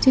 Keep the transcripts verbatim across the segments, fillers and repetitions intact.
two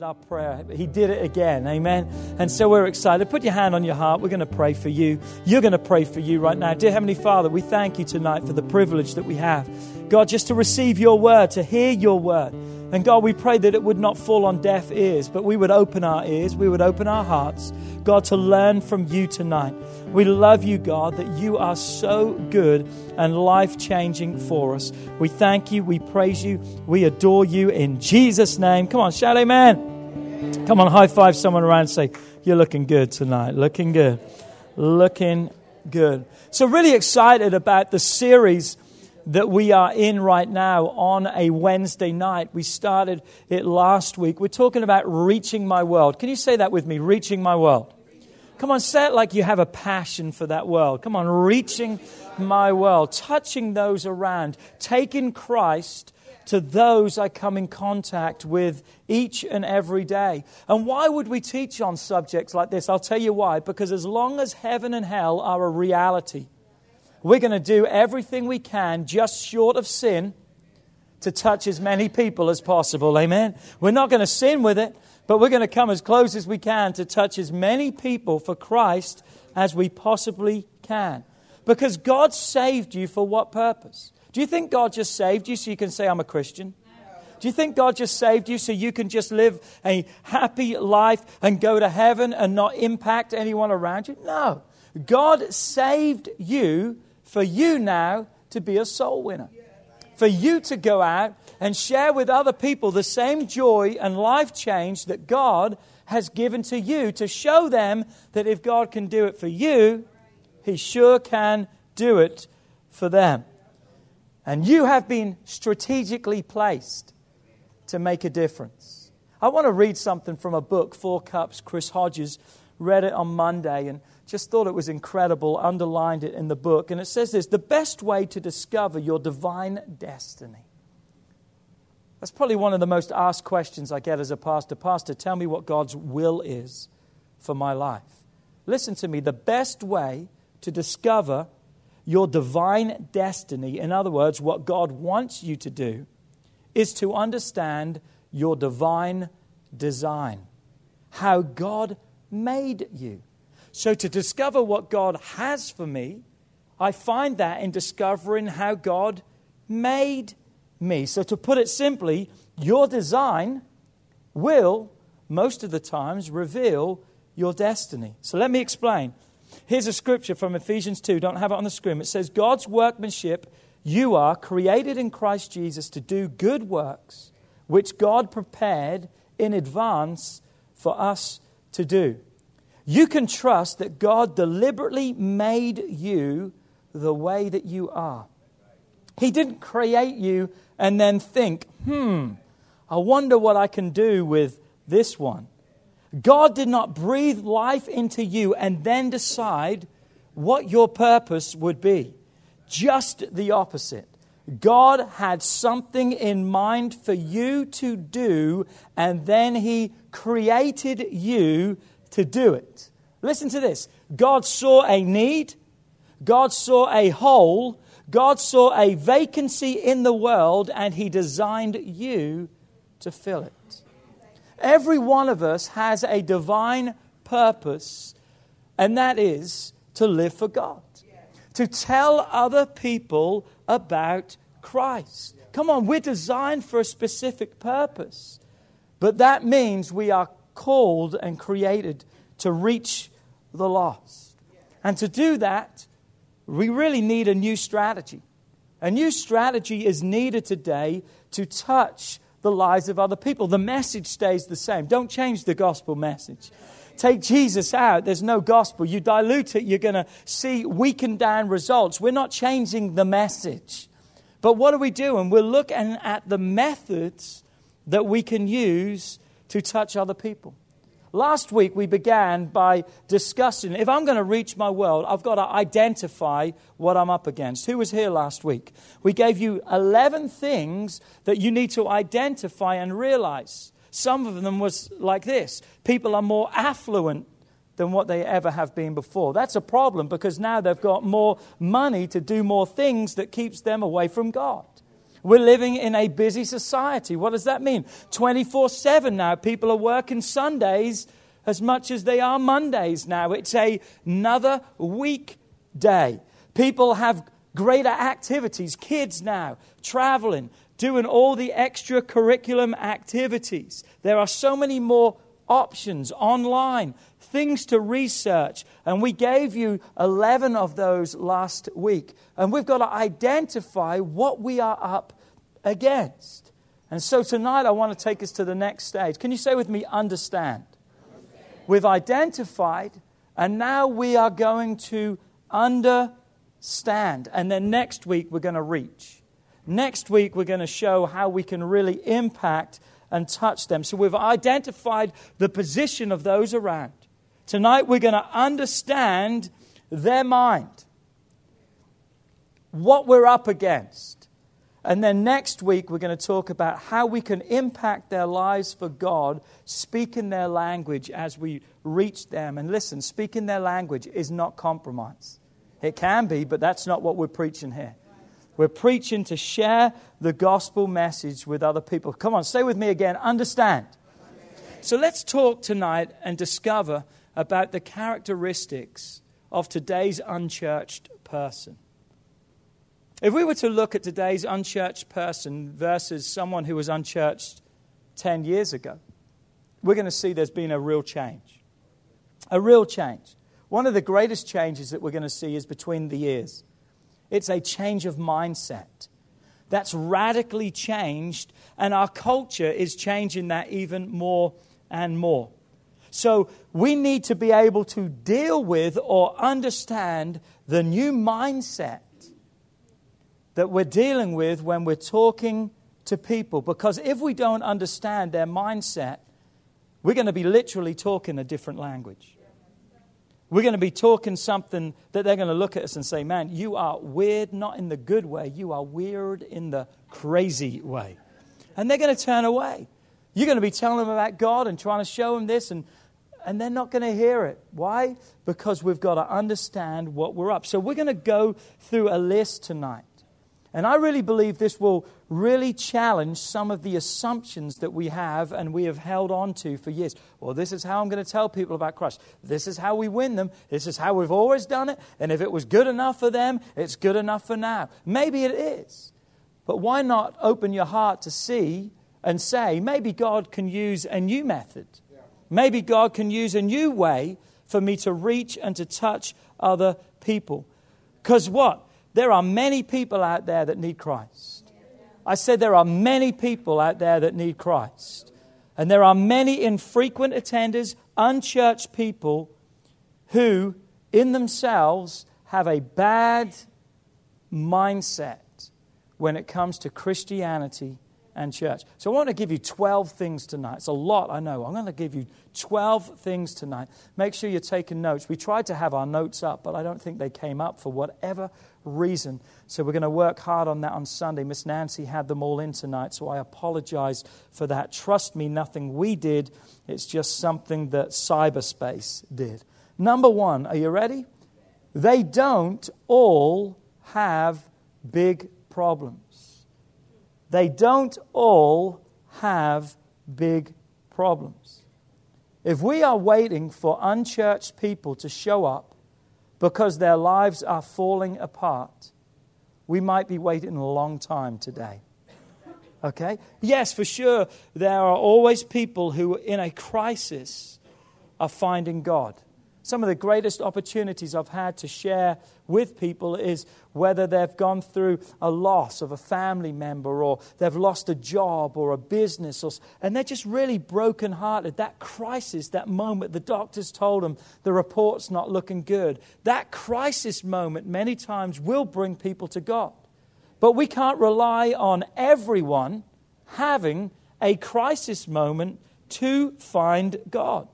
Our prayer. He did it again. Amen. And so we're excited. Put your hand on your heart. We're going to pray for you. You're going to pray for you right now. Dear Heavenly Father, we thank you tonight for the privilege that we have, God, just to receive your word, to hear your word. And God, we pray that it would not fall on deaf ears, but we would open our ears, we would open our hearts, God, to learn from you tonight. We love you, God, that you are so good and life-changing for us. We thank you, we praise you, we adore you in Jesus' name. Come on, shout amen. Amen. Come on, high-five someone around and say, you're looking good tonight, looking good, looking good. So really excited about the series that we are in right now on a Wednesday night. We started it last week. We're talking about reaching my world. Can you say that with me? Reaching my world. Come on, say it like you have a passion for that world. Come on, reaching my world, touching those around, taking Christ to those I come in contact with each and every day. And why would we teach on subjects like this? I'll tell you why. Because as long as heaven and hell are a reality, we're going to do everything we can, just short of sin, to touch as many people as possible. Amen. We're not going to sin with it, but we're going to come as close as we can to touch as many people for Christ as we possibly can. Because God saved you for what purpose? Do you think God just saved you so you can say, I'm a Christian? Do you think God just saved you so you can just live a happy life and go to heaven and not impact anyone around you? No. God saved you for you now to be a soul winner, for you to go out and share with other people the same joy and life change that God has given to you, to show them that if God can do it for you, He sure can do it for them. And you have been strategically placed to make a difference. I want to read something from a book, Four Cups. Chris Hodges read it on Monday and just thought it was incredible, underlined it in the book. And it says this: the best way to discover your divine destiny. That's probably one of the most asked questions I get as a pastor. Pastor, tell me what God's will is for my life. Listen to me. The best way to discover your divine destiny, in other words, what God wants you to do, is to understand your divine design, how God made you. So to discover what God has for me, I find that in discovering how God made me. So to put it simply, your design will, most of the times, reveal your destiny. So let me explain. Here's a scripture from Ephesians two. Don't have it on the screen. It says, God's workmanship, you are created in Christ Jesus to do good works, which God prepared in advance for us to do. You can trust that God deliberately made you the way that you are. He didn't create you and then think, hmm, I wonder what I can do with this one. God did not breathe life into you and then decide what your purpose would be. Just the opposite. God had something in mind for you to do, and then He created you to do it. Listen to this. God saw a need. God saw a hole. God saw a vacancy in the world, and He designed you to fill it. Every one of us has a divine purpose, and that is to live for God, to tell other people about Christ. Come on, we're designed for a specific purpose, but that means we are called and created to reach the lost. And to do that, We really need a new strategy. A new strategy is needed today to touch the lives of other people. The message stays the same. Don't change the gospel message. Take Jesus out. There's no gospel. You dilute it. You're going to see weakened down results. We're not changing the message. But what are we doing? We're looking at the methods that we can use to touch other people. Last week, we began by discussing, if I'm going to reach my world, I've got to identify what I'm up against. Who was here last week? We gave you eleven things that you need to identify and realize. Some of them was like this. People are more affluent than what they ever have been before. That's a problem because now they've got more money to do more things that keeps them away from God. We're living in a busy society. What does that mean? twenty-four seven now. People are working Sundays as much as they are Mondays now. It's a, another weekday. People have greater activities. Kids now, traveling, doing all the extracurriculum activities. There are so many more options online, things to research. And we gave you eleven of those last week. And we've got to identify what we are up against. And so tonight I want to take us to the next stage. Can you say with me, understand? Understand. We've identified, and now we are going to understand. And then next week we're going to reach. Next week we're going to show how we can really impact and touch them. So we've identified the position of those around. Tonight we're going to understand their mind, what we're up against. And then next week we're going to talk about how we can impact their lives for God, speaking their language as we reach them. And listen, speaking their language is not compromise. It can be, but that's not what we're preaching here. We're preaching to share the gospel message with other people. Come on, say with me again, understand. So let's talk tonight and discover about the characteristics of today's unchurched person. If we were to look at today's unchurched person versus someone who was unchurched ten years ago, we're going to see there's been a real change. A real change. One of the greatest changes that we're going to see is between the years. It's a change of mindset that's radically changed, and our culture is changing that even more and more. So we need to be able to deal with or understand the new mindset that we're dealing with when we're talking to people, because if we don't understand their mindset, we're going to be literally talking a different language. We're going to be talking something that they're going to look at us and say, man, you are weird, not in the good way. You are weird in the crazy way. And they're going to turn away. You're going to be telling them about God and trying to show them this, and, and they're not going to hear it. Why? Because we've got to understand what we're up. So we're going to go through a list tonight. And I really believe this will really challenge some of the assumptions that we have and we have held on to for years. Well, this is how I'm going to tell people about Christ. This is how we win them. This is how we've always done it. And if it was good enough for them, it's good enough for now. Maybe it is. But why not open your heart to see and say, maybe God can use a new method. Maybe God can use a new way for me to reach and to touch other people. Because what? There are many people out there that need Christ. I said there are many people out there that need Christ. And there are many infrequent attenders, unchurched people who in themselves have a bad mindset when it comes to Christianity and church. So I want to give you twelve things tonight. It's a lot, I know. I'm going to give you twelve things tonight. Make sure you're taking notes. We tried to have our notes up, but I don't think they came up for whatever reason. So we're going to work hard on that on Sunday. Miss Nancy had them all in tonight, so I apologize for that. Trust me, nothing we did. It's just something that cyberspace did. Number one, are you ready? They don't all have big problems. They don't all have big problems. If we are waiting for unchurched people to show up because their lives are falling apart, we might be waiting a long time today. Okay? Yes, for sure, there are always people who in a crisis are finding God. Some of the greatest opportunities I've had to share with people is whether they've gone through a loss of a family member, or they've lost a job or a business, or, and they're just really brokenhearted. That crisis, that moment, the doctor's told them the report's not looking good. That crisis moment many times will bring people to God. But we can't rely on everyone having a crisis moment to find God.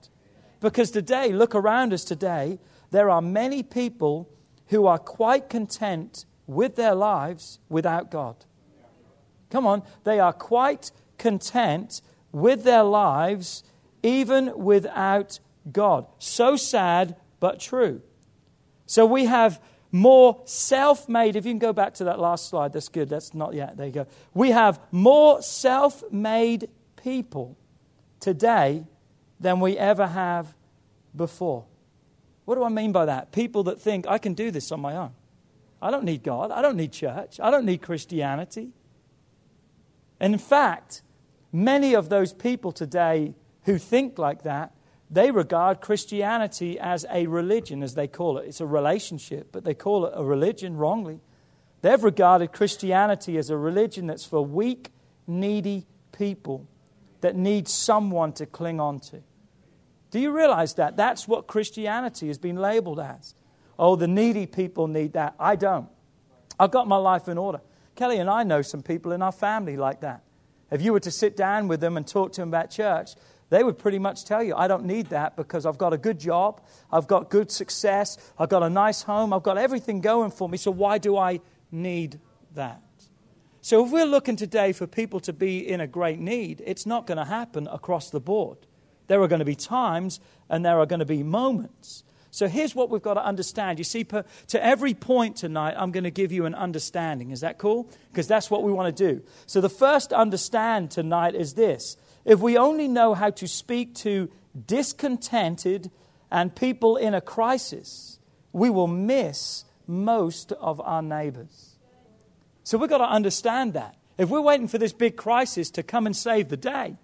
Because today, look around us today, there are many people who are quite content with their lives without God. Come on, they are quite content with their lives even without God. So sad, but true. So we have more self-made, if you can go back to that last slide, that's good, that's not yet, there you go. We have more self-made people today than we ever have before. What do I mean by that? People that think, I can do this on my own. I don't need God. I don't need church. I don't need Christianity. And in fact, many of those people today who think like that, they regard Christianity as a religion, as they call it. It's a relationship, but they call it a religion wrongly. They've regarded Christianity as a religion that's for weak, needy people that need someone to cling on to. Do you realize that? That's what Christianity has been labeled as. Oh, the needy people need that. I don't. I've got my life in order. Kelly and I know some people in our family like that. If you were to sit down with them and talk to them about church, they would pretty much tell you, I don't need that because I've got a good job, I've got good success, I've got a nice home, I've got everything going for me, so why do I need that? So if we're looking today for people to be in a great need, it's not going to happen across the board. There are going to be times and there are going to be moments. So here's what we've got to understand. You see, per, to every point tonight, I'm going to give you an understanding. Is that cool? Because that's what we want to do. So the first understand tonight is this. If we only know how to speak to discontented and people in a crisis, we will miss most of our neighbors. So we've got to understand that. If we're waiting for this big crisis to come and save the day,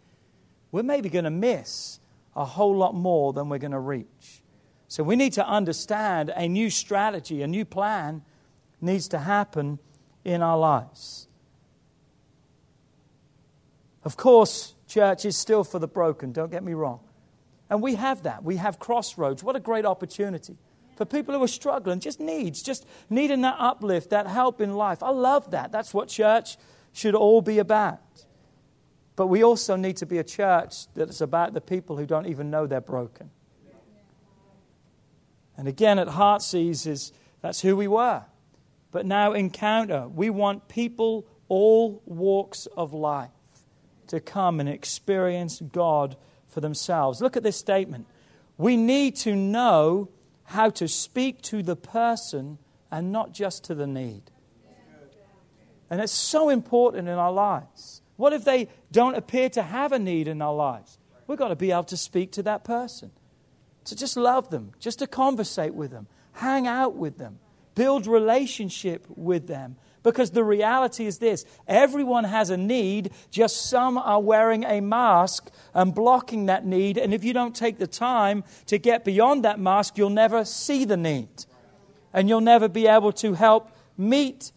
we're maybe going to miss a whole lot more than we're going to reach. So we need to understand a new strategy, a new plan needs to happen in our lives. Of course, church is still for the broken, don't get me wrong. And we have that. We have Crossroads. What a great opportunity. For people who are struggling, just needs, just needing that uplift, that help in life. I love that. That's what church should all be about. But we also need to be a church that's about the people who don't even know they're broken. And again, at Heartsease, is that's who we were. But now Encounter, we want people all walks of life to come and experience God for themselves. Look at this statement. We need to know how to speak to the person and not just to the need. And it's so important in our lives. What if they don't appear to have a need in our lives? We've got to be able to speak to that person. To just love them, just to conversate with them, hang out with them, build relationship with them. Because the reality is this, everyone has a need, just some are wearing a mask and blocking that need. And if you don't take the time to get beyond that mask, you'll never see the need. And you'll never be able to help meet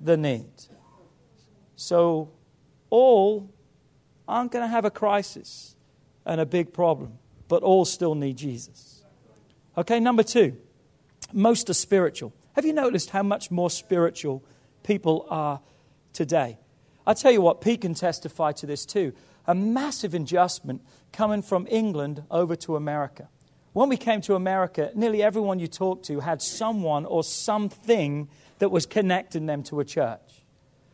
the need. So all aren't going to have a crisis and a big problem, but all still need Jesus. Okay, number two, most are spiritual. Have you noticed how much more spiritual people are today? I tell you what, Pete can testify to this too. A massive adjustment coming from England over to America. When we came to America, nearly everyone you talked to had someone or something that was connecting them to a church.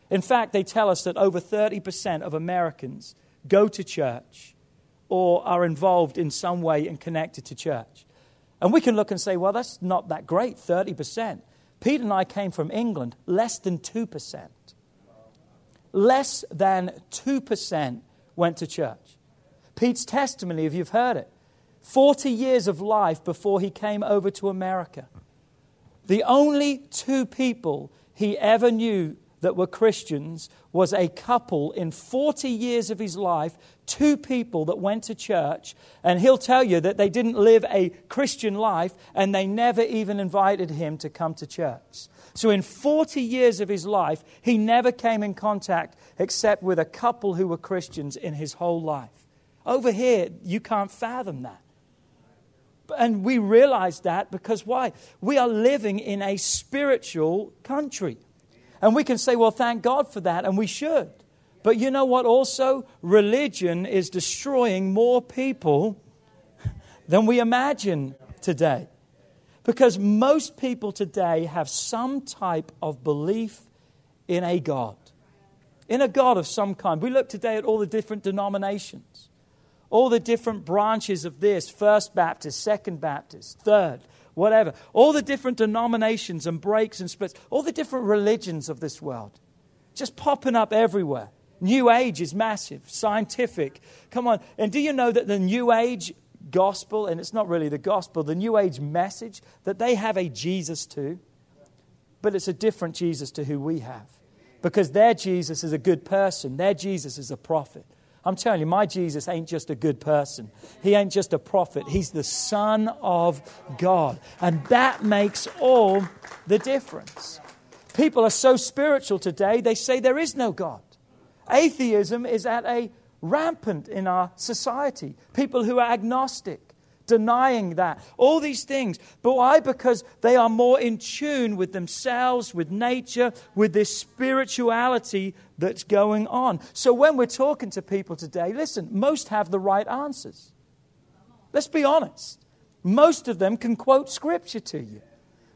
In fact, they tell us that over thirty percent of Americans go to church or are involved in some way and connected to church. And we can look and say, well, that's not that great, thirty percent. Pete and I came from England, less than two percent. Less than two percent went to church. Pete's testimony, if you've heard it, forty years of life before he came over to America. The only two people he ever knew that were Christians was a couple in forty years of his life, two people that went to church, and he'll tell you that they didn't live a Christian life and they never even invited him to come to church. So in forty years of his life, he never came in contact except with a couple who were Christians in his whole life. Over here, you can't fathom that. And we realize that because why? We are living in a spiritual country. And we can say, well, thank God for that, and we should. But you know what also? Religion is destroying more people than we imagine today. Because most people today have some type of belief in a God. In a God of some kind. We look today at all the different denominations. All the different branches of this. First Baptist, Second Baptist, Third Whatever. All the different denominations and breaks and splits. All the different religions of this world. Just popping up everywhere. New Age is massive. Scientific. Come on. And do you know that the New Age gospel, and it's not really the gospel, the New Age message, that they have a Jesus too? But it's a different Jesus to who we have. Because their Jesus is a good person. Their Jesus is a prophet. I'm telling you, my Jesus ain't just a good person. He ain't just a prophet. He's the Son of God. And that makes all the difference. People are so spiritual today, they say there is no God. Atheism is at a rampant in our society. People who are agnostic, denying that. All these things. But why? Because they are more in tune with themselves, with nature, with this spirituality that's going on. So when we're talking to people today, listen, most have the right answers. Let's be honest. Most of them can quote Scripture to you.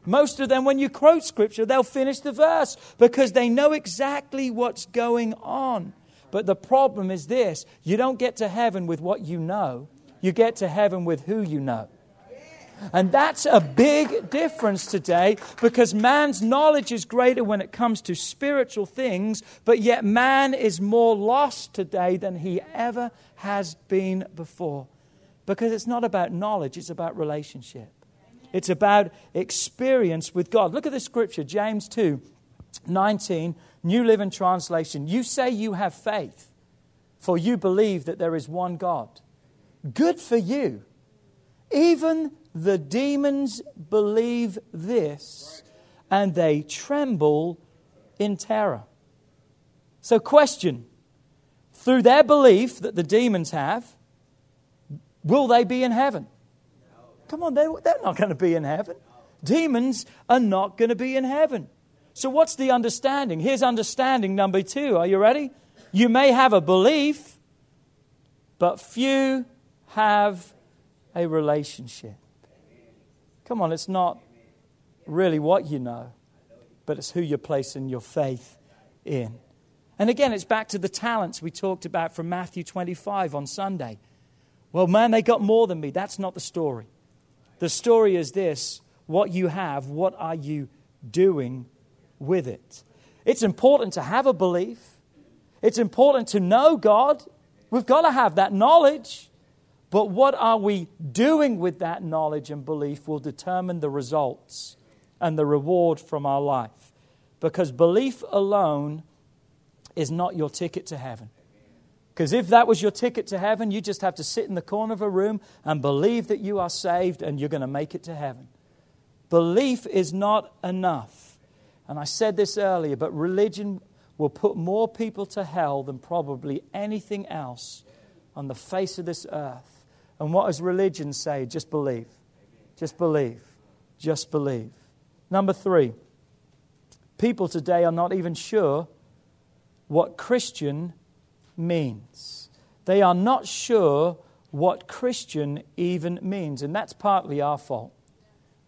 Most of them, when you quote Scripture, they'll finish the verse because they know exactly what's going on. But the problem is this, you don't get to heaven with what you know. You get to heaven with who you know. And that's a big difference today because man's knowledge is greater when it comes to spiritual things, but yet man is more lost today than he ever has been before. Because it's not about knowledge, it's about relationship. It's about experience with God. Look at the scripture, James two nineteen, New Living Translation. You say you have faith, for you believe that there is one God. Good for you. Even the demons believe this, and they tremble in terror. So question, through their belief that the demons have, will they be in heaven? Come on, they're, they're not going to be in heaven. Demons are not going to be in heaven. So what's the understanding? Here's understanding number two. Are you ready? You may have a belief, but few have a relationship. Come on, it's not really what you know, but it's who you're placing your faith in. And again, it's back to the talents we talked about from Matthew twenty-five on Sunday. Well, man, they got more than me. That's not the story. The story is this, what you have, what are you doing with it? It's important to have a belief. It's important to know God. We've got to have that knowledge. But what are we doing with that knowledge and belief will determine the results and the reward from our life. Because belief alone is not your ticket to heaven. Because if that was your ticket to heaven, you just have to sit in the corner of a room and believe that you are saved and you're going to make it to heaven. Belief is not enough. And I said this earlier, but religion will put more people to hell than probably anything else on the face of this earth. And what does religion say? Just believe. Just believe. Just believe. Number three, people today are not even sure what Christian means. They are not sure what Christian even means. And that's partly our fault.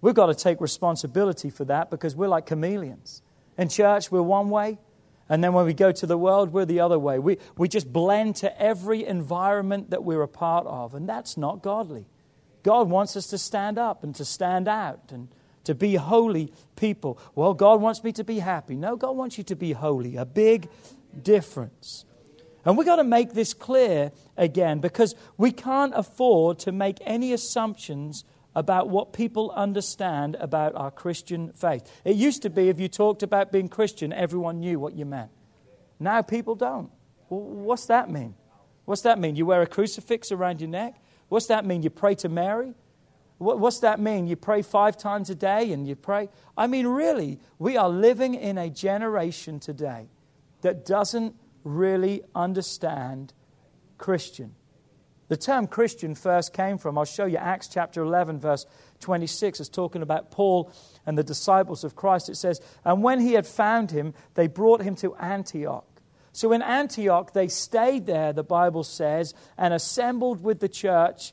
We've got to take responsibility for that because we're like chameleons. In church, we're one way. And then when we go to the world, we're the other way. We we just blend to every environment that we're a part of. And that's not godly. God wants us to stand up and to stand out and to be holy people. Well, God wants me to be happy. No, God wants you to be holy. A big difference. And we've got to make this clear again because we can't afford to make any assumptions about what people understand about our Christian faith. It used to be if you talked about being Christian, everyone knew what you meant. Now people don't. Well, what's that mean? What's that mean? You wear a crucifix around your neck? What's that mean? You pray to Mary? What's that mean? You pray five times a day and you pray? I mean, really, we are living in a generation today that doesn't really understand Christian. The term Christian first came from, I'll show you Acts chapter eleven, verse twenty-six. It's talking about Paul and the disciples of Christ. It says, and when he had found him, they brought him to Antioch. So in Antioch, they stayed there, the Bible says, and assembled with the church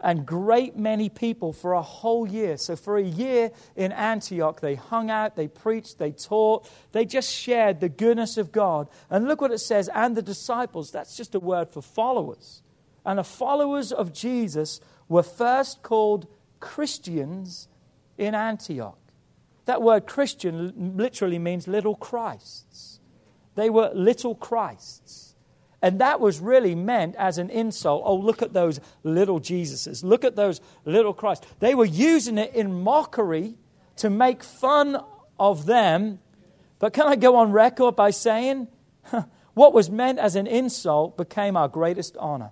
and great many people for a whole year. So for a year in Antioch, they hung out, they preached, they taught, they just shared the goodness of God. And look what it says, and the disciples, that's just a word for followers. And the followers of Jesus were first called Christians in Antioch. That word Christian literally means little Christs. They were little Christs. And that was really meant as an insult. Oh, look at those little Jesuses. Look at those little Christs. They were using it in mockery to make fun of them. But can I go on record by saying, what was meant as an insult became our greatest honor.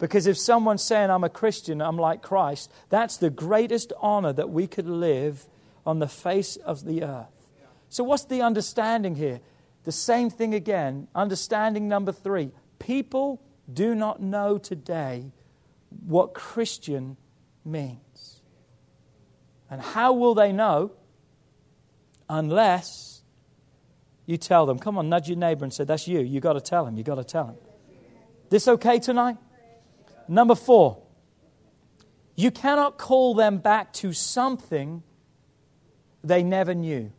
Because if someone's saying, I'm a Christian, I'm like Christ, that's the greatest honor that we could live on the face of the earth. So what's the understanding here? The same thing again. Understanding number three. People do not know today what Christian means. And how will they know unless you tell them? Come on, nudge your neighbor and say, that's you. You've got to tell him. You've got to tell him. This okay tonight? Number four. You cannot call them back to something they never knew.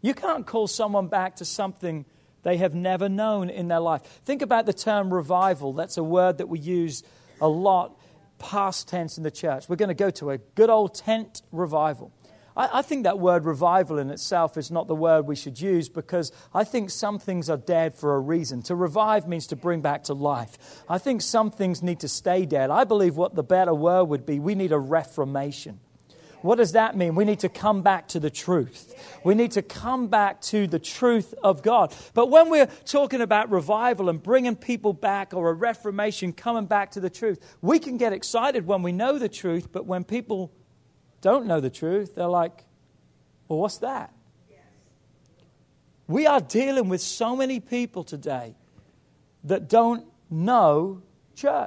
You can't call someone back to something they have never known in their life. Think about the term revival. That's a word that we use a lot, past tense in the church. We're going to go to a good old tent revival. I, I think that word revival in itself is not the word we should use because I think some things are dead for a reason. To revive means to bring back to life. I think some things need to stay dead. I believe what the better word would be, we need a reformation. What does that mean? We need to come back to the truth. We need to come back to the truth of God. But when we're talking about revival and bringing people back or a reformation, coming back to the truth, we can get excited when we know the truth. But when people don't know the truth, they're like, well, what's that? Yes. We are dealing with so many people today that don't know church.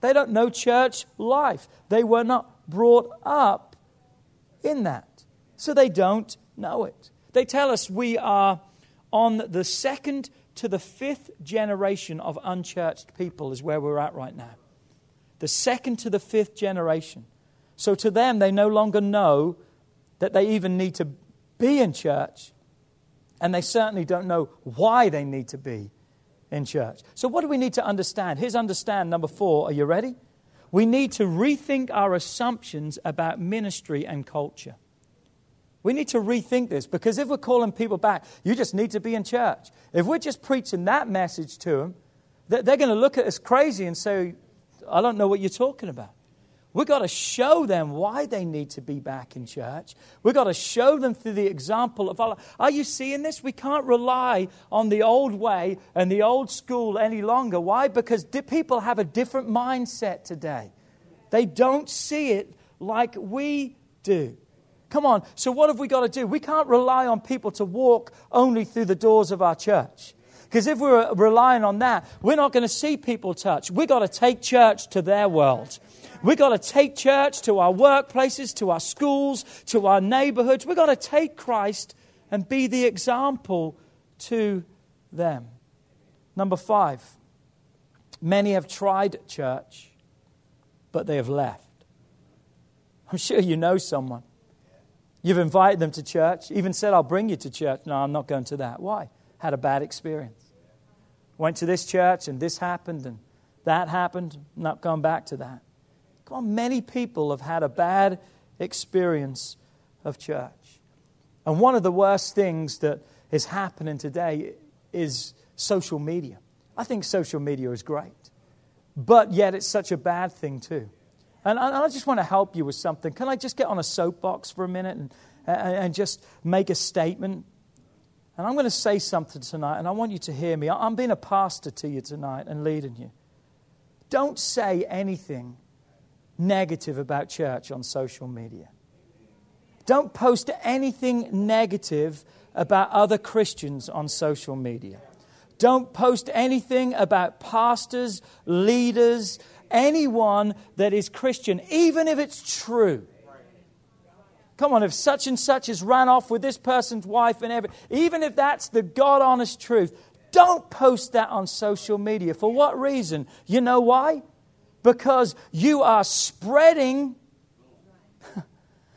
They don't know church life. They were not brought up in that. So they don't know it. They tell us we are on the second to the fifth generation of unchurched people is where we're at right now. The second to the fifth generation. So to them, they no longer know that they even need to be in church. And they certainly don't know why they need to be in church. So what do we need to understand? Here's understand number four. Are you ready? We need to rethink our assumptions about ministry and culture. We need to rethink this because if we're calling people back, you just need to be in church. If we're just preaching that message to them, they're going to look at us crazy and say, I don't know what you're talking about. We've got to show them why they need to be back in church. We've got to show them through the example of our life. Are you seeing this? We can't rely on the old way and the old school any longer. Why? Because di- people have a different mindset today. They don't see it like we do. Come on. So what have we got to do? We can't rely on people to walk only through the doors of our church. Because if we're relying on that, we're not going to see people touch. We've got to take church to their world. We've got to take church to our workplaces, to our schools, to our neighborhoods. We've got to take Christ and be the example to them. Number five, many have tried church, but they have left. I'm sure you know someone. You've invited them to church, even said, I'll bring you to church. No, I'm not going to that. Why? Had a bad experience. Went to this church and this happened and that happened. Not going back to that. God, many people have had a bad experience of church. And one of the worst things that is happening today is social media. I think social media is great, but yet it's such a bad thing too. And I just want to help you with something. Can I just get on a soapbox for a minute and and just make a statement? And I'm going to say something tonight, and I want you to hear me. I'm being a pastor to you tonight and leading you. Don't say anything negative about church on social media. Don't post anything negative about other Christians on social media. Don't post anything about pastors, leaders, anyone that is Christian, even if it's true. Come on, if such and such has run off with this person's wife and everything, even if that's the God-honest truth, don't post that on social media. For what reason? You know why? Because you are spreading,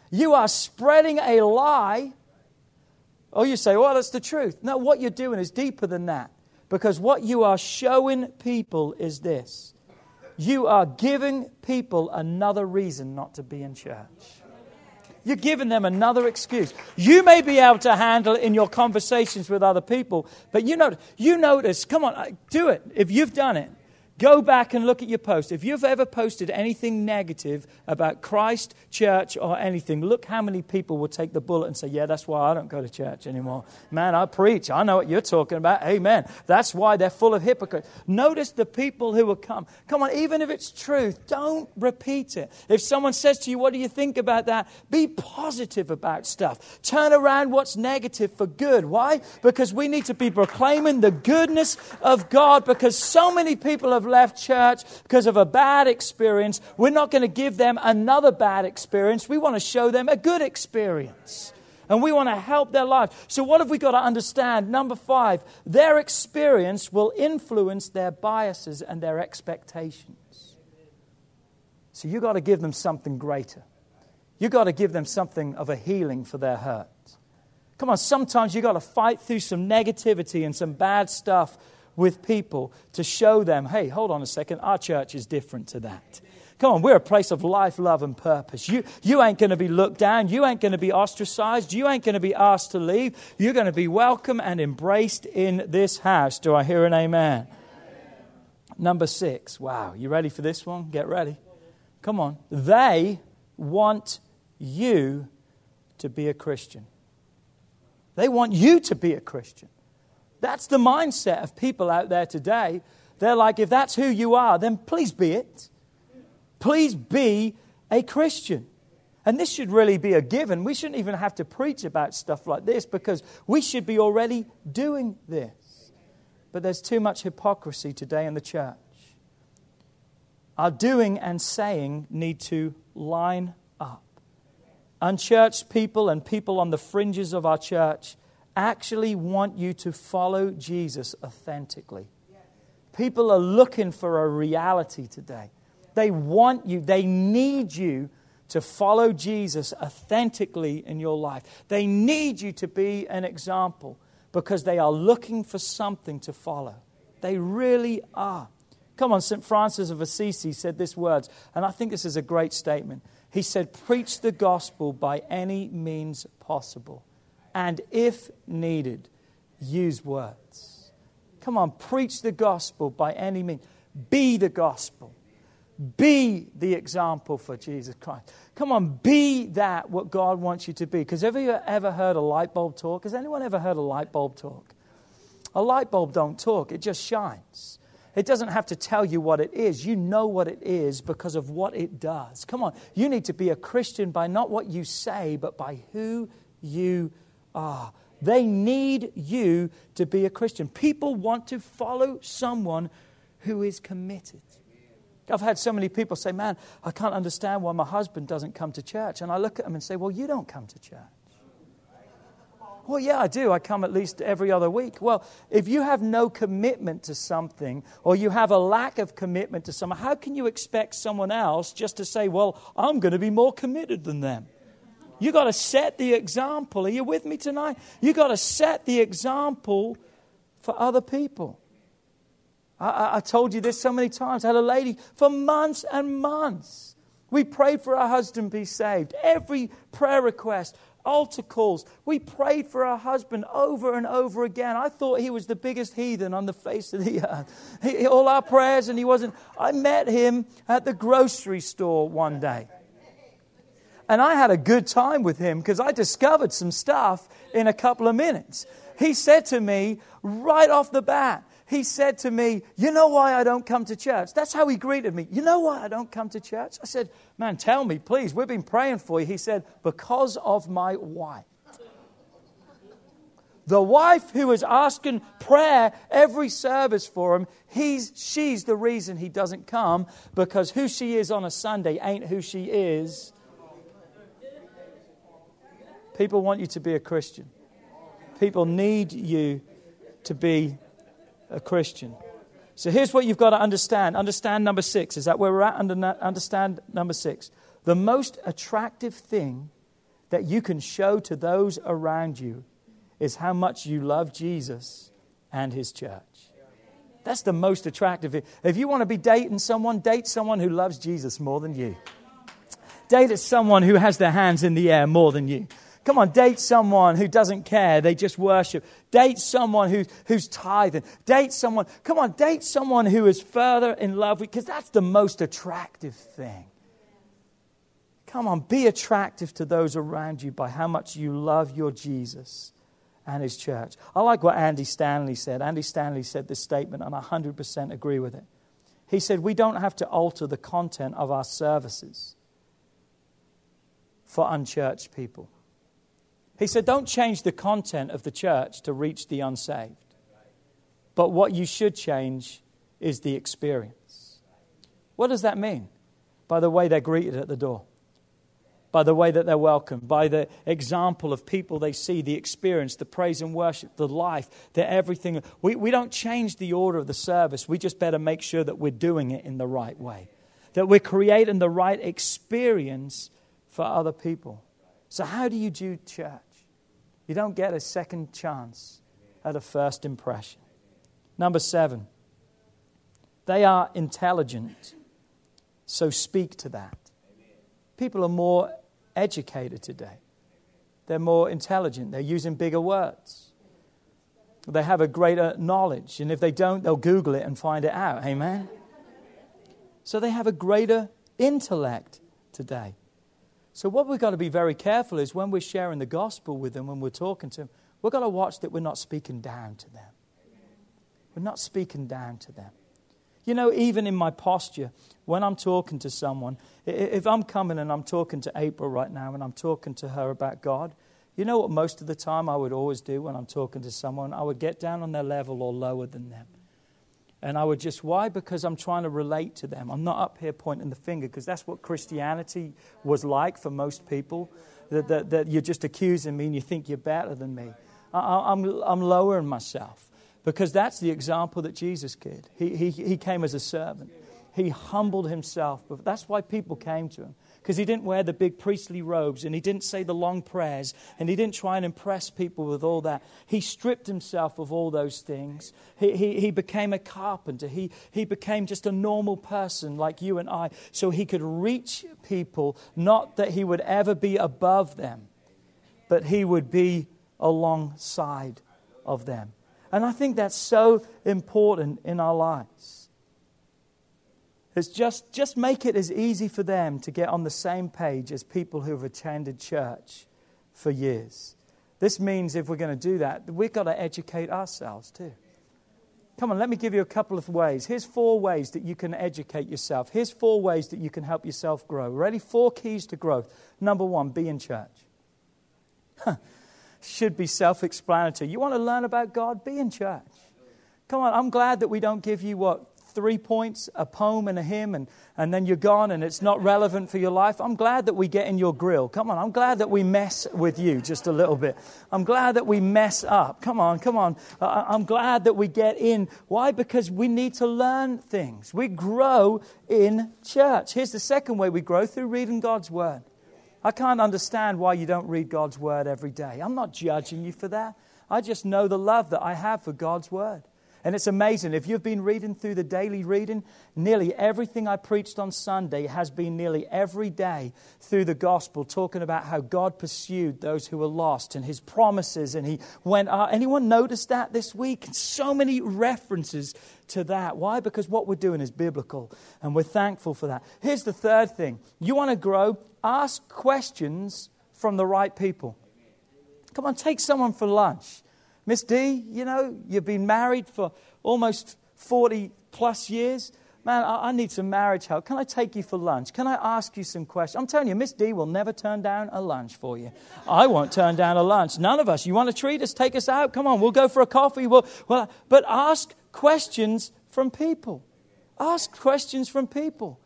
you are spreading a lie. Oh, you say, well, that's the truth. No, what you're doing is deeper than that. Because what you are showing people is this. You are giving people another reason not to be in church. You're giving them another excuse. You may be able to handle it in your conversations with other people, but you know, you notice, come on, do it. If you've done it, go back and look at your post. If you've ever posted anything negative about Christ, church, or anything, look how many people will take the bullet and say, yeah, that's why I don't go to church anymore. Man, I preach. I know what you're talking about. Amen. That's why they're full of hypocrites. Notice the people who will come. Come on, even if it's truth, don't repeat it. If someone says to you, what do you think about that? Be positive about stuff. Turn around what's negative for good. Why? Because we need to be proclaiming the goodness of God, because so many people have left church because of a bad experience. We're not going to give them another bad experience. We want to show them a good experience. And we want to help their life. So what have we got to understand? Number five, their experience will influence their biases and their expectations. So you've got to give them something greater. You've got to give them something of a healing for their hurt. Come on, sometimes you've got to fight through some negativity and some bad stuff with people to show them, hey, hold on a second, our church is different to that. Come on, we're a place of life, love, and purpose. You you ain't going to be looked down. You ain't going to be ostracized. You ain't going to be asked to leave. You're going to be welcome and embraced in this house. Do I hear an amen? Amen. Number six. Wow, you ready for this one? Get ready. Come on. They want you to be a Christian. They want you to be a Christian. That's the mindset of people out there today. They're like, if that's who you are, then please be it. Please be a Christian. And this should really be a given. We shouldn't even have to preach about stuff like this because we should be already doing this. But there's too much hypocrisy today in the church. Our doing and saying need to line up. Unchurched people and people on the fringes of our church actually want you to follow Jesus authentically. People are looking for a reality today. They want you, they need you to follow Jesus authentically in your life. They need you to be an example because they are looking for something to follow. They really are. Come on, Saint Francis of Assisi said these words, and I think this is a great statement. He said, preach the gospel by any means possible. And if needed, use words. Come on, preach the gospel by any means. Be the gospel. Be the example for Jesus Christ. Come on, be that what God wants you to be. Because have you ever heard a light bulb talk? Has anyone ever heard a light bulb talk? A light bulb don't talk. It just shines. It doesn't have to tell you what it is. You know what it is because of what it does. Come on, you need to be a Christian by not what you say, but by who you are. Ah, they need you to be a Christian. People want to follow someone who is committed. I've had so many people say, man, I can't understand why my husband doesn't come to church. And I look at them and say, well, you don't come to church. Well, yeah, I do. I come at least every other week. Well, if you have no commitment to something or you have a lack of commitment to someone, how can you expect someone else just to say, well, I'm going to be more committed than them? You got to set the example. Are you with me tonight? You got to set the example for other people. I, I, I told you this so many times. I had a lady for months and months. We prayed for our husband to be saved. Every prayer request, altar calls. We prayed for our husband over and over again. I thought he was the biggest heathen on the face of the earth. He, all our prayers, and he wasn't. I met him at the grocery store one day. And I had a good time with him because I discovered some stuff in a couple of minutes. He said to me right off the bat, he said to me, you know why I don't come to church? That's how he greeted me. You know why I don't come to church? I said, man, tell me, please. We've been praying for you. He said, because of my wife. The wife who is asking prayer every service for him, he's, she's the reason he doesn't come, because who she is on a Sunday ain't who she is. People want you to be a Christian. People need you to be a Christian. So here's what you've got to understand. Understand number six. Is that where we're at? Understand number six. The most attractive thing that you can show to those around you is how much you love Jesus and his church. That's the most attractive. If you want to be dating someone, date someone who loves Jesus more than you. Date someone who has their hands in the air more than you. Come on, date someone who doesn't care. They just worship. Date someone who, who's tithing. Date someone. Come on, date someone who is further in love with, because that's the most attractive thing. Come on, be attractive to those around you by how much you love your Jesus and his church. I like what Andy Stanley said. Andy Stanley said this statement, and I one hundred percent agree with it. He said, we don't have to alter the content of our services for unchurched people. He said, don't change the content of the church to reach the unsaved. But what you should change is the experience. What does that mean? By the way they're greeted at the door. By the way that they're welcomed. By the example of people they see, the experience, the praise and worship, the life, the everything. We, we don't change the order of the service. We just better make sure that we're doing it in the right way. That we're creating the right experience for other people. So how do you do church? You don't get a second chance at a first impression. Number seven, they are intelligent, so speak to that. People are more educated today. They're more intelligent. They're using bigger words. They have a greater knowledge, and if they don't, they'll Google it and find it out. Amen? So they have a greater intellect today. So what we've got to be very careful is when we're sharing the gospel with them, when we're talking to them, we've got to watch that we're not speaking down to them. We're not speaking down to them. You know, even in my posture, when I'm talking to someone, if I'm coming and I'm talking to April right now and I'm talking to her about God, you know what most of the time I would always do when I'm talking to someone? I would get down on their level or lower than them. And I would just, why? Because I'm trying to relate to them. I'm not up here pointing the finger, because that's what Christianity was like for most people. That, that, that you're just accusing me and you think you're better than me. I, I'm, I'm lowering myself, because that's the example that Jesus did. He, he, he came as a servant. He humbled himself. That's why people came to him, because he didn't wear the big priestly robes, and he didn't say the long prayers, and he didn't try and impress people with all that. He stripped himself of all those things. He he, he became a carpenter. He, he became just a normal person like you and I, so he could reach people, not that he would ever be above them, but he would be alongside of them. And I think that's so important in our lives. It's just, just make it as easy for them to get on the same page as people who have attended church for years. This means if we're going to do that, we've got to educate ourselves too. Come on, let me give you a couple of ways. Here's four ways that you can educate yourself. Here's four ways that you can help yourself grow. Ready? Four keys to growth. Number one, be in church. Huh. Should be self-explanatory. You want to learn about God? Be in church. Come on, I'm glad that we don't give you what? Three points, a poem and a hymn, and, and then you're gone and it's not relevant for your life. I'm glad that we get in your grill. Come on, I'm glad that we mess with you just a little bit. I'm glad that we mess up. Come on, come on. Uh, I'm glad that we get in. Why? Because we need to learn things. We grow in church. Here's the second way we grow, through reading God's Word. I can't understand why you don't read God's Word every day. I'm not judging you for that. I just know the love that I have for God's Word. And it's amazing. If you've been reading through the daily reading, nearly everything I preached on Sunday has been nearly every day through the gospel, talking about how God pursued those who were lost and his promises. And he went, uh, anyone noticed that this week? So many references to that. Why? Because what we're doing is biblical, and we're thankful for that. Here's the third thing. You want to grow? Ask questions from the right people. Come on, take someone for lunch. Miss D, you know, you've been married for almost forty plus years. Man, I, I need some marriage help. Can I take you for lunch? Can I ask you some questions? I'm telling you, Miss D will never turn down a lunch for you. I won't turn down a lunch. None of us. You want to treat us? Take us out. Come on, we'll go for a coffee. We'll, well, but ask questions from people. Ask questions from people.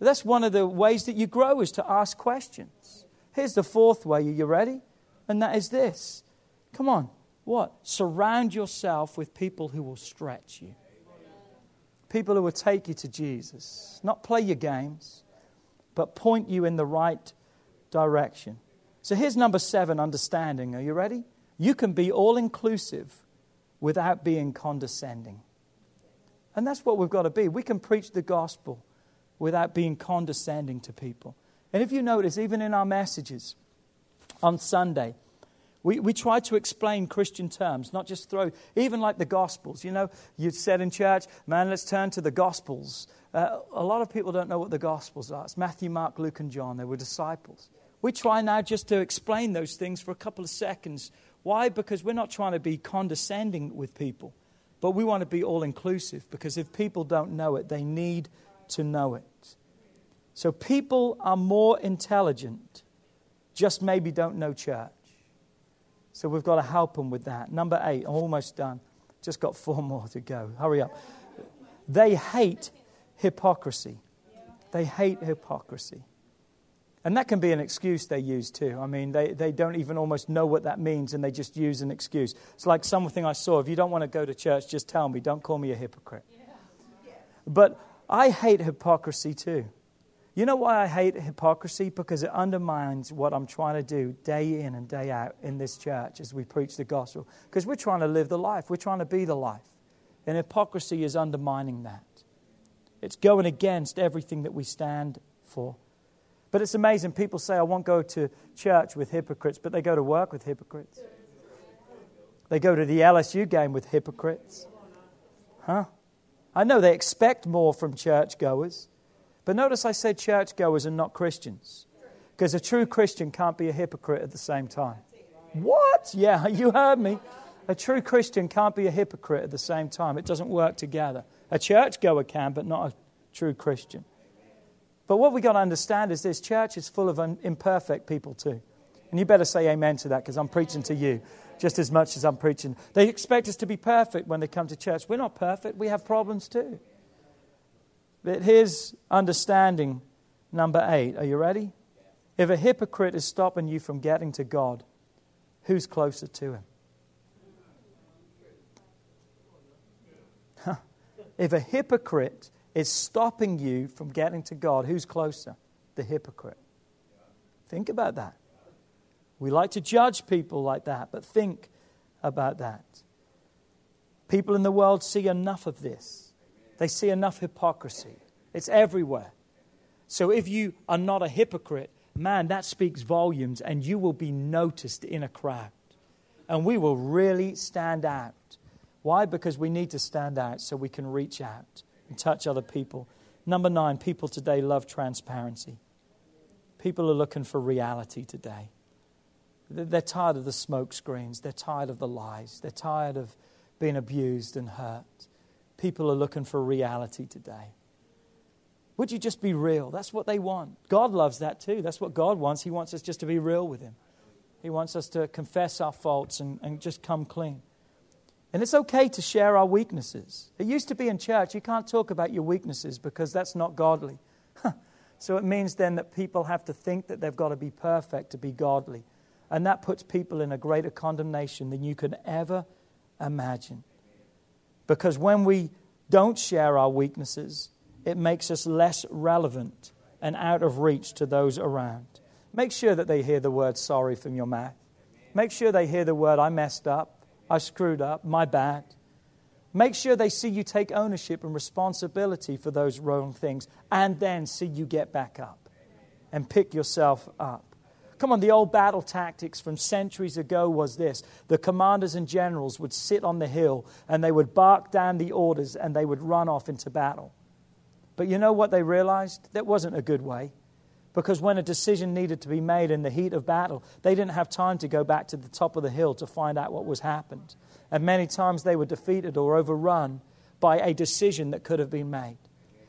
That's one of the ways that you grow, is to ask questions. Here's the fourth way. Are you ready? And that is this. Come on. What? Surround yourself with people who will stretch you. People who will take you to Jesus. Not play your games, but point you in the right direction. So here's number seven, understanding. Are you ready? You can be all-inclusive without being condescending. And that's what we've got to be. We can preach the gospel without being condescending to people. And if you notice, even in our messages on Sunday, We we try to explain Christian terms, not just throw, even like the Gospels. You know, you said in church, man, let's turn to the Gospels. Uh, a lot of people don't know what the Gospels are. It's Matthew, Mark, Luke, and John. They were disciples. We try now just to explain those things for a couple of seconds. Why? Because we're not trying to be condescending with people, but we want to be all-inclusive, because if people don't know it, they need to know it. So people are more intelligent, just maybe don't know church. So we've got to help them with that. Number eight, I'm almost done. Just got four more to go. Hurry up. They hate hypocrisy. They hate hypocrisy. And that can be an excuse they use too. I mean, they, they don't even almost know what that means, and they just use an excuse. It's like something I saw. If you don't want to go to church, just tell me. Don't call me a hypocrite. But I hate hypocrisy too. You know why I hate hypocrisy? Because it undermines what I'm trying to do day in and day out in this church as we preach the gospel. Because we're trying to live the life. We're trying to be the life. And hypocrisy is undermining that. It's going against everything that we stand for. But it's amazing. People say, I won't go to church with hypocrites, but they go to work with hypocrites. They go to the L S U game with hypocrites. Huh? I know they expect more from churchgoers. But notice I said churchgoers and not Christians, because a true Christian can't be a hypocrite at the same time. What? Yeah, you heard me. A true Christian can't be a hypocrite at the same time. It doesn't work together. A churchgoer can, but not a true Christian. But what we got to understand is this: church is full of imperfect people too. And you better say amen to that, because I'm preaching to you just as much as I'm preaching. They expect us to be perfect when they come to church. We're not perfect. We have problems too. But here's understanding number eight. Are you ready? If a hypocrite is stopping you from getting to God, who's closer to him? Huh. If a hypocrite is stopping you from getting to God, who's closer? The hypocrite. Think about that. We like to judge people like that, but think about that. People in the world see enough of this. They see enough hypocrisy. It's everywhere. So if you are not a hypocrite, man, that speaks volumes, and you will be noticed in a crowd. And we will really stand out. Why? Because we need to stand out so we can reach out and touch other people. Number nine, people today love transparency. People are looking for reality today. They're tired of the smoke screens. They're tired of the lies. They're tired of being abused and hurt. People are looking for reality today. Would you just be real? That's what they want. God loves that too. That's what God wants. He wants us just to be real with him. He wants us to confess our faults and, and just come clean. And it's okay to share our weaknesses. It used to be in church, you can't talk about your weaknesses because that's not godly. Huh. So it means then that people have to think that they've got to be perfect to be godly. And that puts people in a greater condemnation than you can ever imagine. Because when we don't share our weaknesses, it makes us less relevant and out of reach to those around. Make sure that they hear the word sorry from your mouth. Make sure they hear the word I messed up, I screwed up, my bad. Make sure they see you take ownership and responsibility for those wrong things, and then see you get back up and pick yourself up. Come on, the old battle tactics from centuries ago was this. The commanders and generals would sit on the hill and they would bark down the orders and they would run off into battle. But you know what they realized? That wasn't a good way. Because when a decision needed to be made in the heat of battle, they didn't have time to go back to the top of the hill to find out what was happened. And many times they were defeated or overrun by a decision that could have been made.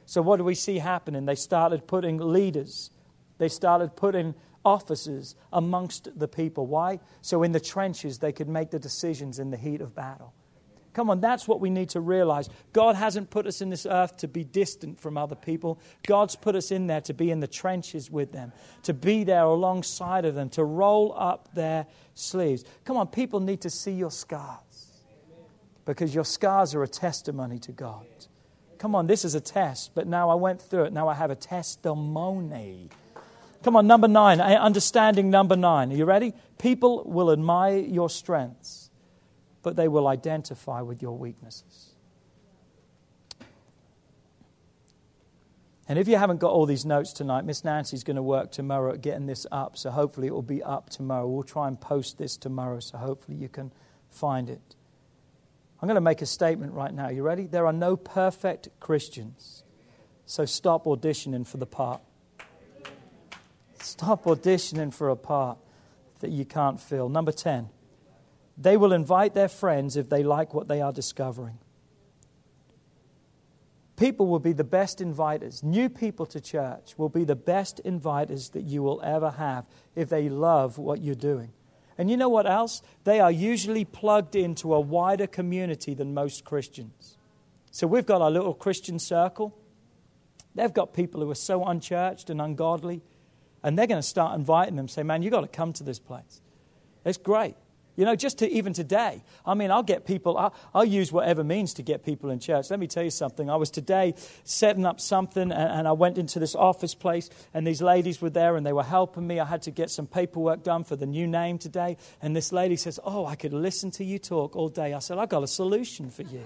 So what do we see happening? They started putting leaders. They started putting officers amongst the people. Why? So in the trenches they could make the decisions in the heat of battle. Come on, that's what we need to realize. God hasn't put us in this earth to be distant from other people. God's put us in there to be in the trenches with them, to be there alongside of them, to roll up their sleeves. Come on, people need to see your scars, because your scars are a testimony to God. Come on, this is a test, but now I went through it. Now I have a testimony. Come on, number nine, understanding number nine. Are you ready? People will admire your strengths, but they will identify with your weaknesses. And if you haven't got all these notes tonight, Miss Nancy's going to work tomorrow at getting this up, so hopefully it will be up tomorrow. We'll try and post this tomorrow, so hopefully you can find it. I'm going to make a statement right now. Are you ready? There are no perfect Christians, so stop auditioning for the part. Stop auditioning for a part that you can't fill. Number ten, they will invite their friends if they like what they are discovering. People will be the best inviters. New people to church will be the best inviters that you will ever have if they love what you're doing. And you know what else? They are usually plugged into a wider community than most Christians. So we've got our little Christian circle. They've got people who are so unchurched and ungodly. And they're going to start inviting them, say, man, you've got to come to this place. It's great. You know, just to even today, I mean, I'll get people, I'll, I'll use whatever means to get people in church. Let me tell you something. I was today setting up something, and, and I went into this office place, and these ladies were there, and they were helping me. I had to get some paperwork done for the new name today. And this lady says, oh, I could listen to you talk all day. I said, I've got a solution for you.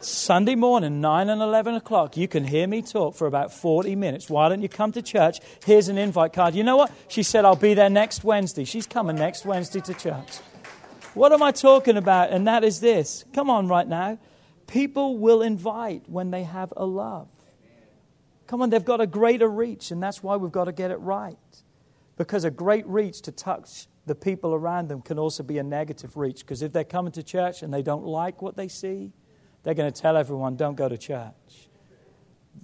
Sunday morning, nine and eleven o'clock, you can hear me talk for about forty minutes. Why don't you come to church? Here's an invite card. You know what? She said, I'll be there next Wednesday. She's coming next Wednesday to church. What am I talking about? And that is this. Come on right now. People will invite when they have a love. Come on, they've got a greater reach, and that's why we've got to get it right. Because a great reach to touch the people around them can also be a negative reach. Because if they're coming to church and they don't like what they see, they're going to tell everyone, don't go to church.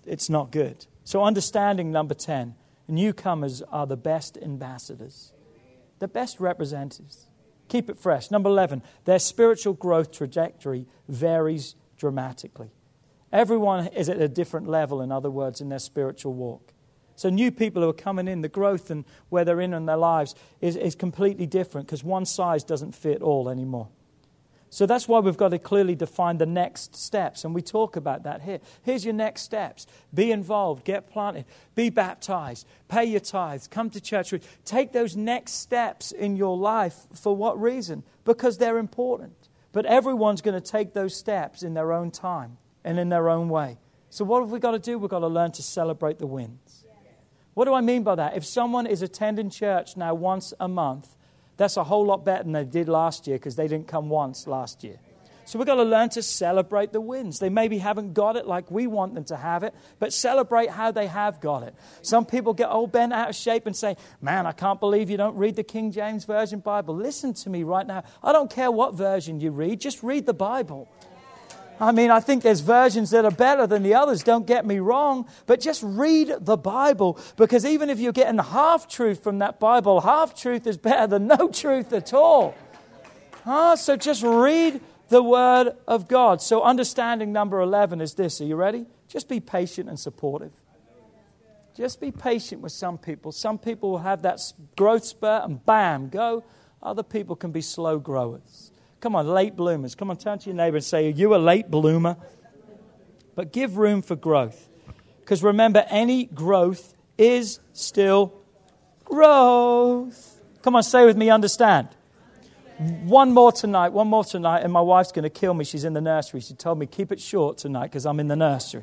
It's not good. So understanding number ten, newcomers are the best ambassadors, the best representatives. Keep it fresh. Number eleven, their spiritual growth trajectory varies dramatically. Everyone is at a different level, in other words, in their spiritual walk. So new people who are coming in, the growth and where they're in in their lives is, is completely different, because one size doesn't fit all anymore. So that's why we've got to clearly define the next steps, and we talk about that here. Here's your next steps. Be involved, get planted, be baptized, pay your tithes, come to church. Take those next steps in your life for what reason? Because they're important. But everyone's going to take those steps in their own time and in their own way. So what have we got to do? We've got to learn to celebrate the wins. What do I mean by that? If someone is attending church now once a month, that's a whole lot better than they did last year, because they didn't come once last year. So we've got to learn to celebrate the wins. They maybe haven't got it like we want them to have it, but celebrate how they have got it. Some people get all bent out of shape and say, man, I can't believe you don't read the King James Version Bible. Listen to me right now. I don't care what version you read. Just read the Bible. I mean, I think there's versions that are better than the others, don't get me wrong, but just read the Bible, because even if you're getting half-truth from that Bible, half-truth is better than no truth at all. Huh? So just read the Word of God. So understanding number eleven is this. Are you ready? Just be patient and supportive. Just be patient with some people. Some people will have that growth spurt and bam, go. Other people can be slow growers. Come on, late bloomers. Come on, turn to your neighbor and say, are you a late bloomer? But give room for growth. Because remember, any growth is still growth. Come on, say with me, understand. One more tonight, one more tonight, and my wife's going to kill me. She's in the nursery. She told me, keep it short tonight because I'm in the nursery.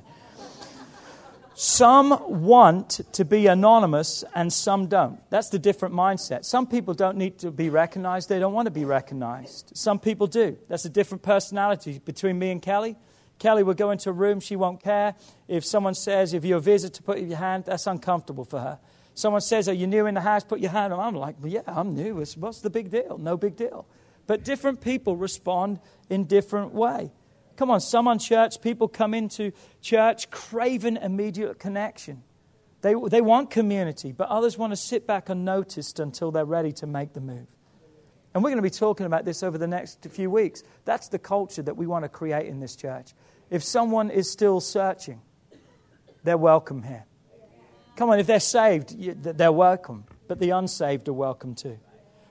Some want to be anonymous and some don't. That's the different mindset. Some people don't need to be recognized. They don't want to be recognized. Some people do. That's a different personality between me and Kelly. Kelly will go into a room. She won't care. If someone says, if you're a visitor, put your hand, that's uncomfortable for her. Someone says, are you new in the house? Put your hand on. I'm like, well, yeah, I'm new. What's the big deal? No big deal. But different people respond in different way. Come on, some unchurched people come into church craving immediate connection. They, they want community, but others want to sit back unnoticed until they're ready to make the move. And we're going to be talking about this over the next few weeks. That's the culture that we want to create in this church. If someone is still searching, they're welcome here. Come on, if they're saved, they're welcome. But the unsaved are welcome too.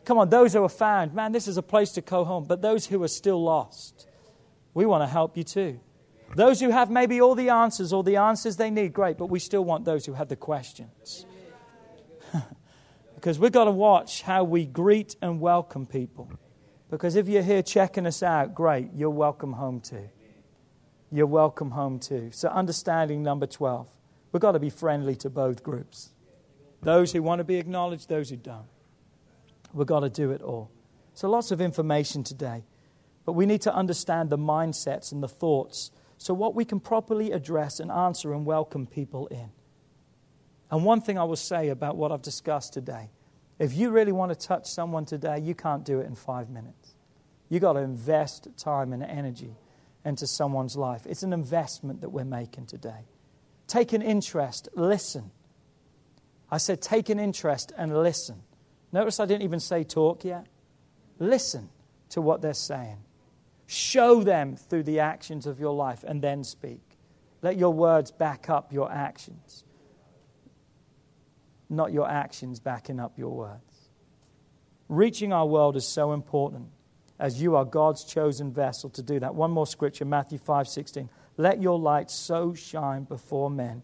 Come on, those who are found, man, this is a place to go home. But those who are still lost, we want to help you too. Those who have maybe all the answers, all the answers they need, great. But we still want those who have the questions. Because we've got to watch how we greet and welcome people. Because if you're here checking us out, great, you're welcome home too. You're welcome home too. So understanding number twelve. We've got to be friendly to both groups. Those who want to be acknowledged, those who don't. We've got to do it all. So lots of information today. But we need to understand the mindsets and the thoughts so what we can properly address and answer and welcome people in. And one thing I will say about what I've discussed today, if you really want to touch someone today, you can't do it in five minutes. You've got to invest time and energy into someone's life. It's an investment that we're making today. Take an interest, listen. I said take an interest and listen. Notice I didn't even say talk yet. Listen to what they're saying. Show them through the actions of your life and then speak. Let your words back up your actions. Not your actions backing up your words. Reaching our world is so important as you are God's chosen vessel to do that. One more scripture, Matthew five sixteen. Let your light so shine before men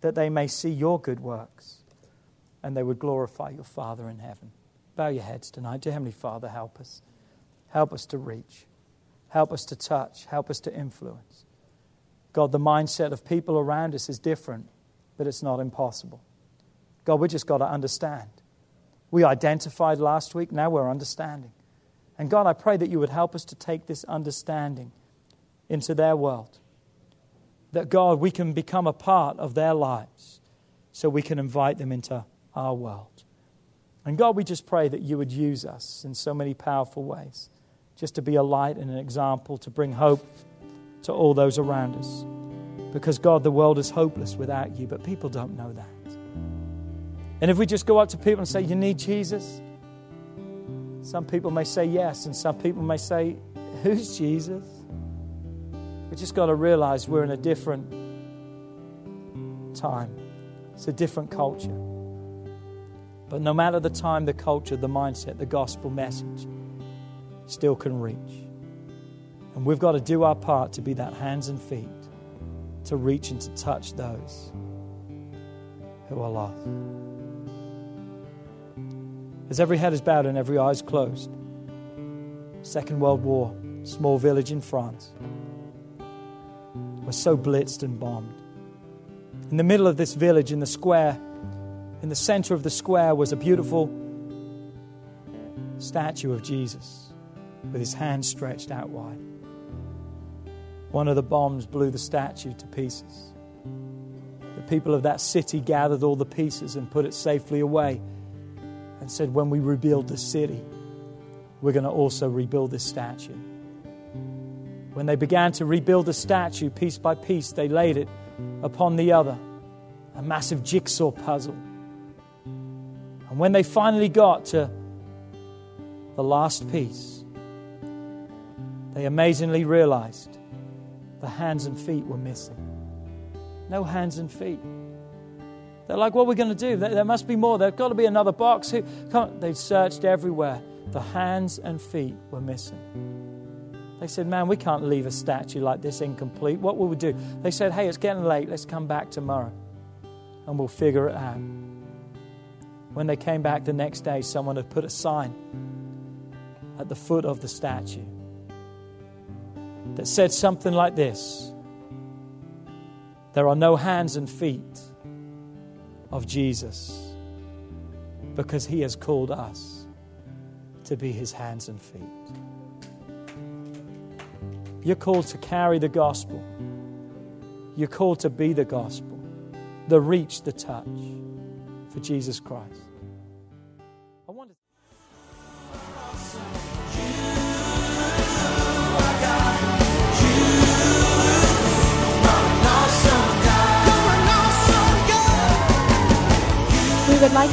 that they may see your good works and they would glorify your Father in heaven. Bow your heads tonight. Dear Heavenly Father, help us. Help us to reach. Help us to touch. Help us to influence. God, the mindset of people around us is different, but it's not impossible. God, we just got to understand. We identified last week. Now we're understanding. And God, I pray that you would help us to take this understanding into their world. That, God, we can become a part of their lives so we can invite them into our world. And, God, we just pray that you would use us in so many powerful ways just to be a light and an example to bring hope to all those around us. Because, God, the world is hopeless without you, but people don't know that. And if we just go up to people and say, you need Jesus? Some people may say yes, and some people may say, who's Jesus? We've just got to realize we're in a different time. It's a different culture. But no matter the time, the culture, the mindset, the gospel message still can reach. And we've got to do our part to be that hands and feet to reach and to touch those who are lost. As every head is bowed and every eye is closed, Second World War, small village in France. We're so blitzed and bombed. In the middle of this village, in the square, in the center of the square was a beautiful statue of Jesus with his hands stretched out wide. One of the bombs blew the statue to pieces. The people of that city gathered all the pieces and put it safely away and said, when we rebuild this city, we're going to also rebuild this statue. When they began to rebuild the statue, piece by piece, they laid it upon the other, a massive jigsaw puzzle. And when they finally got to the last piece, they amazingly realized the hands and feet were missing. No hands and feet. They're like, what are we going to do? There must be more. There's got to be another box. They searched everywhere. The hands and feet were missing. They said, man, we can't leave a statue like this incomplete. What will we do? They said, hey, it's getting late. Let's come back tomorrow and we'll figure it out. When they came back the next day, someone had put a sign at the foot of the statue that said something like this: there are no hands and feet of Jesus, because He has called us to be His hands and feet. You're called to carry the gospel. You're called to be the gospel, the reach, the touch for Jesus Christ. I wonder. We would like